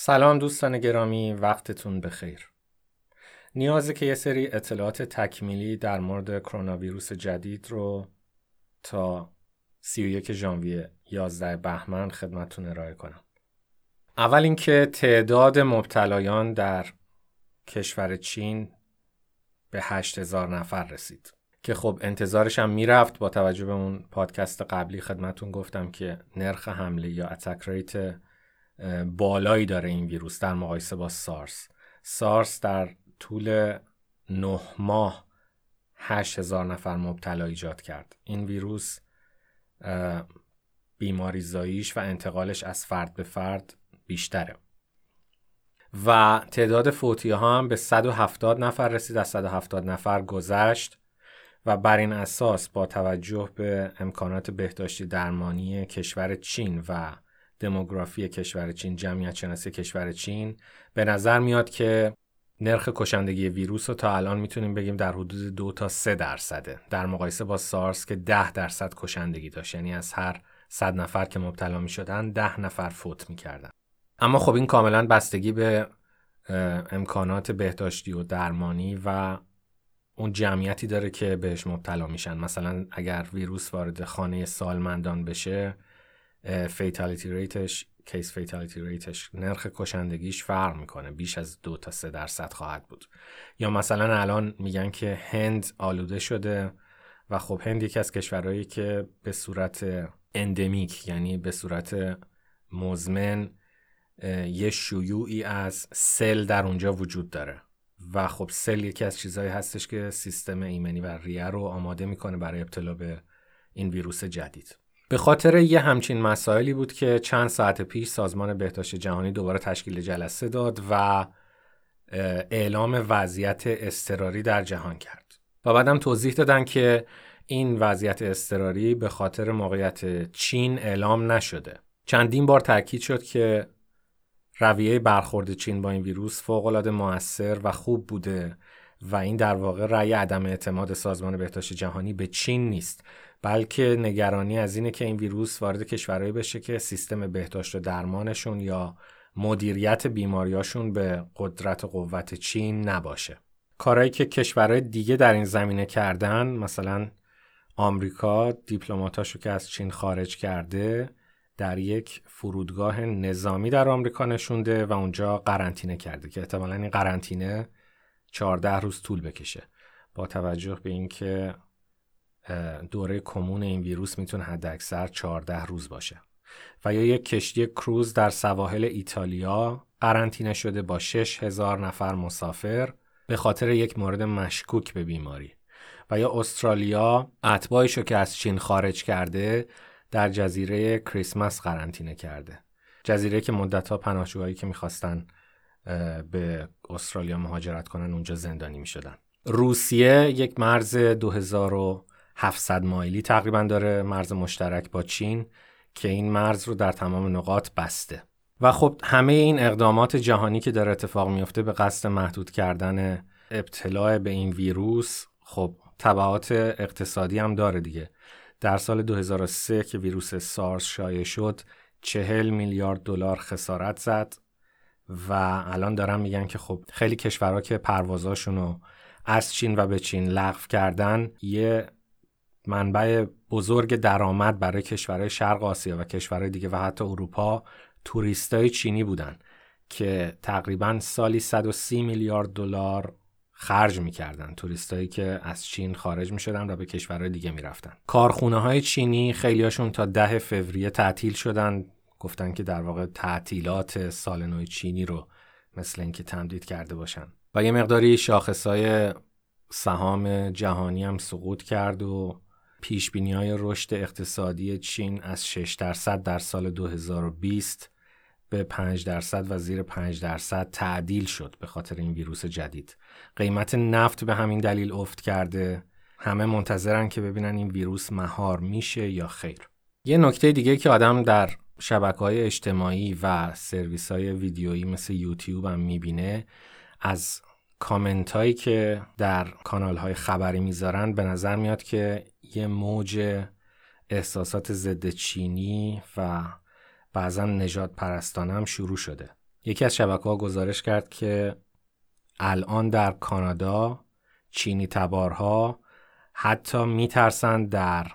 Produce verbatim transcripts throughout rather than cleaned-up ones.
سلام دوستان گرامی، وقتتون بخیر. نیازه که یه سری اطلاعات تکمیلی در مورد کرونا ویروس جدید رو تا سی و یک ژانویه یازده بهمن خدمتتون ارائه کنم. اول اینکه تعداد مبتلایان در کشور چین به هشت هزار نفر رسید که خب انتظارش هم میرفت. با توجه به اون پادکست قبلی خدمتتون گفتم که نرخ حمله یا اتک ریت بالایی داره این ویروس در مقایسه با سارس. سارس در طول نه ماه هشت هزار نفر مبتلا ایجاد کرد. این ویروس بیماریزاییش و انتقالش از فرد به فرد بیشتره و تعداد فوتی ها هم به صد و هفتاد نفر رسید، از صد و هفتاد نفر گذشت و بر این اساس با توجه به امکانات بهداشتی درمانی کشور چین و دموگرافی کشور چین، جمعیت شناسی کشور چین، به نظر میاد که نرخ کشندگی ویروس رو تا الان میتونیم بگیم در حدود دو تا سه درصده در مقایسه با سارس که ده درصد کشندگی داشت، یعنی از هر صد نفر که مبتلا میشدن ده نفر فوت میکردن. اما خب این کاملا بستگی به امکانات بهداشتی و درمانی و اون جمعیتی داره که بهش مبتلا میشن. مثلا اگر ویروس وارد خانه سالمندان بشه، فیتالیتی ریتش کیس فیتالیتی ریتش نرخ کشندگیش فرق میکنه، بیش از دو تا سه درصد خواهد بود. یا مثلا الان میگن که هند آلوده شده و خب هند یکی از کشورهایی که به صورت اندمیک، یعنی به صورت مزمن، یه شیوعی از سل در اونجا وجود داره و خب سل یکی از چیزهایی هستش که سیستم ایمنی و ریه رو آماده میکنه برای ابتلا به این ویروس جدید. به خاطر یه همچین مسائلی بود که چند ساعت پیش سازمان بهداشت جهانی دوباره تشکیل جلسه داد و اعلام وضعیت اضطراری در جهان کرد و بعدم توضیح دادن که این وضعیت اضطراری به خاطر موقعیت چین اعلام نشده. چندین بار تاکید شد که رویه برخورد چین با این ویروس فوق‌العاده مؤثر و خوب بوده و این در واقع رأی عدم اعتماد سازمان بهداشت جهانی به چین نیست، بلکه نگرانی از اینه که این ویروس وارد کشورهایی بشه که سیستم بهداشت و درمانشون یا مدیریت بیماریاشون به قدرت و قوت چین نباشه. کارهایی که کشورهای دیگه در این زمینه کردن، مثلا آمریکا دیپلماتاشو که از چین خارج کرده در یک فرودگاه نظامی در آمریکا نشونده و اونجا قرنطینه کرده که احتمالاً این قرنطینه چهارده روز طول بکشه، با توجه به اینکه دوره کمون این ویروس میتونه حداکثر چهارده روز باشه. و یا یک کشتی کروز در سواحل ایتالیا قرنطینه شده با شش هزار نفر مسافر به خاطر یک مورد مشکوک به بیماری. و یا استرالیا اتباعشو که از چین خارج کرده در جزیره کریسمس قرنطینه کرده، جزیره که مدت‌ها پناهجوهایی که میخواستن به استرالیا مهاجرت کنن اونجا زندانی میشدن. روسیه یک مرز دو هزار و هفتصد مایلی تقریبا داره، مرز مشترک با چین، که این مرز رو در تمام نقاط بسته. و خب همه این اقدامات جهانی که داره اتفاق میفته به قصد محدود کردن ابتلا به این ویروس خب تبعات اقتصادی هم داره دیگه. در سال دو هزار و سه که ویروس سارس شایع شد چهل میلیارد دلار خسارت زد و الان دارن میگن که خب خیلی کشورها که پروازاشونو از چین و به چین لغو کردن یه منبع بزرگ درآمد برای کشورهای شرق آسیا و کشورهای دیگه و حتی اروپا توریستای چینی بودن که تقریباً سالی صد و سی میلیارد دلار خرج می‌کردن، توریستایی که از چین خارج می‌شدن و به کشورهای دیگه می‌رفتن. کارخونه‌های چینی خیلیاشون تا ده فوریه تعطیل شدن، گفتن که در واقع تعطیلات سال نو چینی رو مثل اینکه تمدید کرده باشن. و یه مقداری شاخص‌های سهام جهانی هم سقوط کرد و پیشبینی‌های رشد اقتصادی چین از شش درصد در سال دو هزار و بیست به پنج درصد و زیر پنج درصد تعدیل شد به خاطر این ویروس جدید. قیمت نفت به همین دلیل افت کرده. همه منتظرن که ببینن این ویروس مهار میشه یا خیر. یه نکته دیگه که آدم در شبکه‌های اجتماعی و سرویس‌های ویدیویی مثل یوتیوب هم می‌بینه، از کامنتایی که در کانال‌های خبری می‌ذارن به نظر میاد که یه موج احساسات ضد چینی و بعضا نژاد پرستانه هم شروع شده. یکی از شبکه‌ها گزارش کرد که الان در کانادا چینی تبارها حتی میترسن در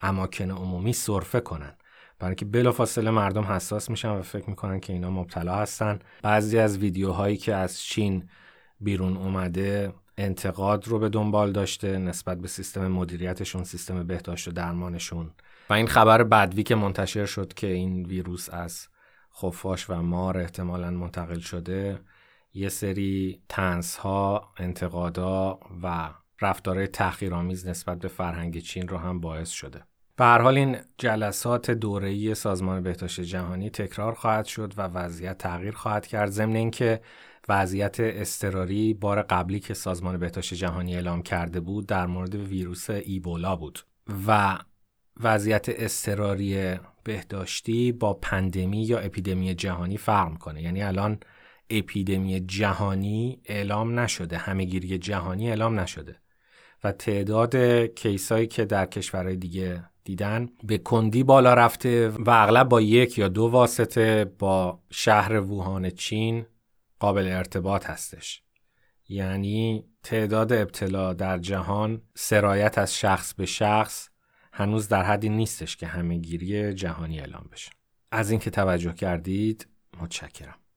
اماکن عمومی سرفه کنن، برای اینکه بلافاصله مردم حساس میشن و فکر میکنن که اینا مبتلا هستن. بعضی از ویدیوهایی که از چین بیرون اومده انتقاد رو به دنبال داشته نسبت به سیستم مدیریتشون، سیستم بهداشت و درمانشون. و این خبر بدوی که منتشر شد که این ویروس از خفاش و مار احتمالاً منتقل شده، یه سری طنزها، انتقادها و رفتارهای تحقیرآمیز نسبت به فرهنگ چین رو هم باعث شده. به هر حال این جلسات دوره‌ای سازمان بهداشت جهانی تکرار خواهد شد و وضعیت تغییر خواهد کرد، ضمن اینکه وضعیت اضطراری بار قبلی که سازمان بهداشت جهانی اعلام کرده بود در مورد ویروس ایبولا بود و وضعیت اضطراری بهداشتی با پندمی یا اپیدمی جهانی فرق می‌کنه. یعنی الان اپیدمی جهانی اعلام نشده، همه‌گیری جهانی اعلام نشده و تعداد کیسایی که در کشورهای دیگه دیدن به کندی بالا رفته و اغلب با یک یا دو واسطه با شهر ووهان چین قابل ارتباط هستش. یعنی تعداد ابتلا در جهان، سرایت از شخص به شخص، هنوز در حدی نیستش که همه‌گیری جهانی اعلام بشه. از اینکه توجه کردید متشکرم.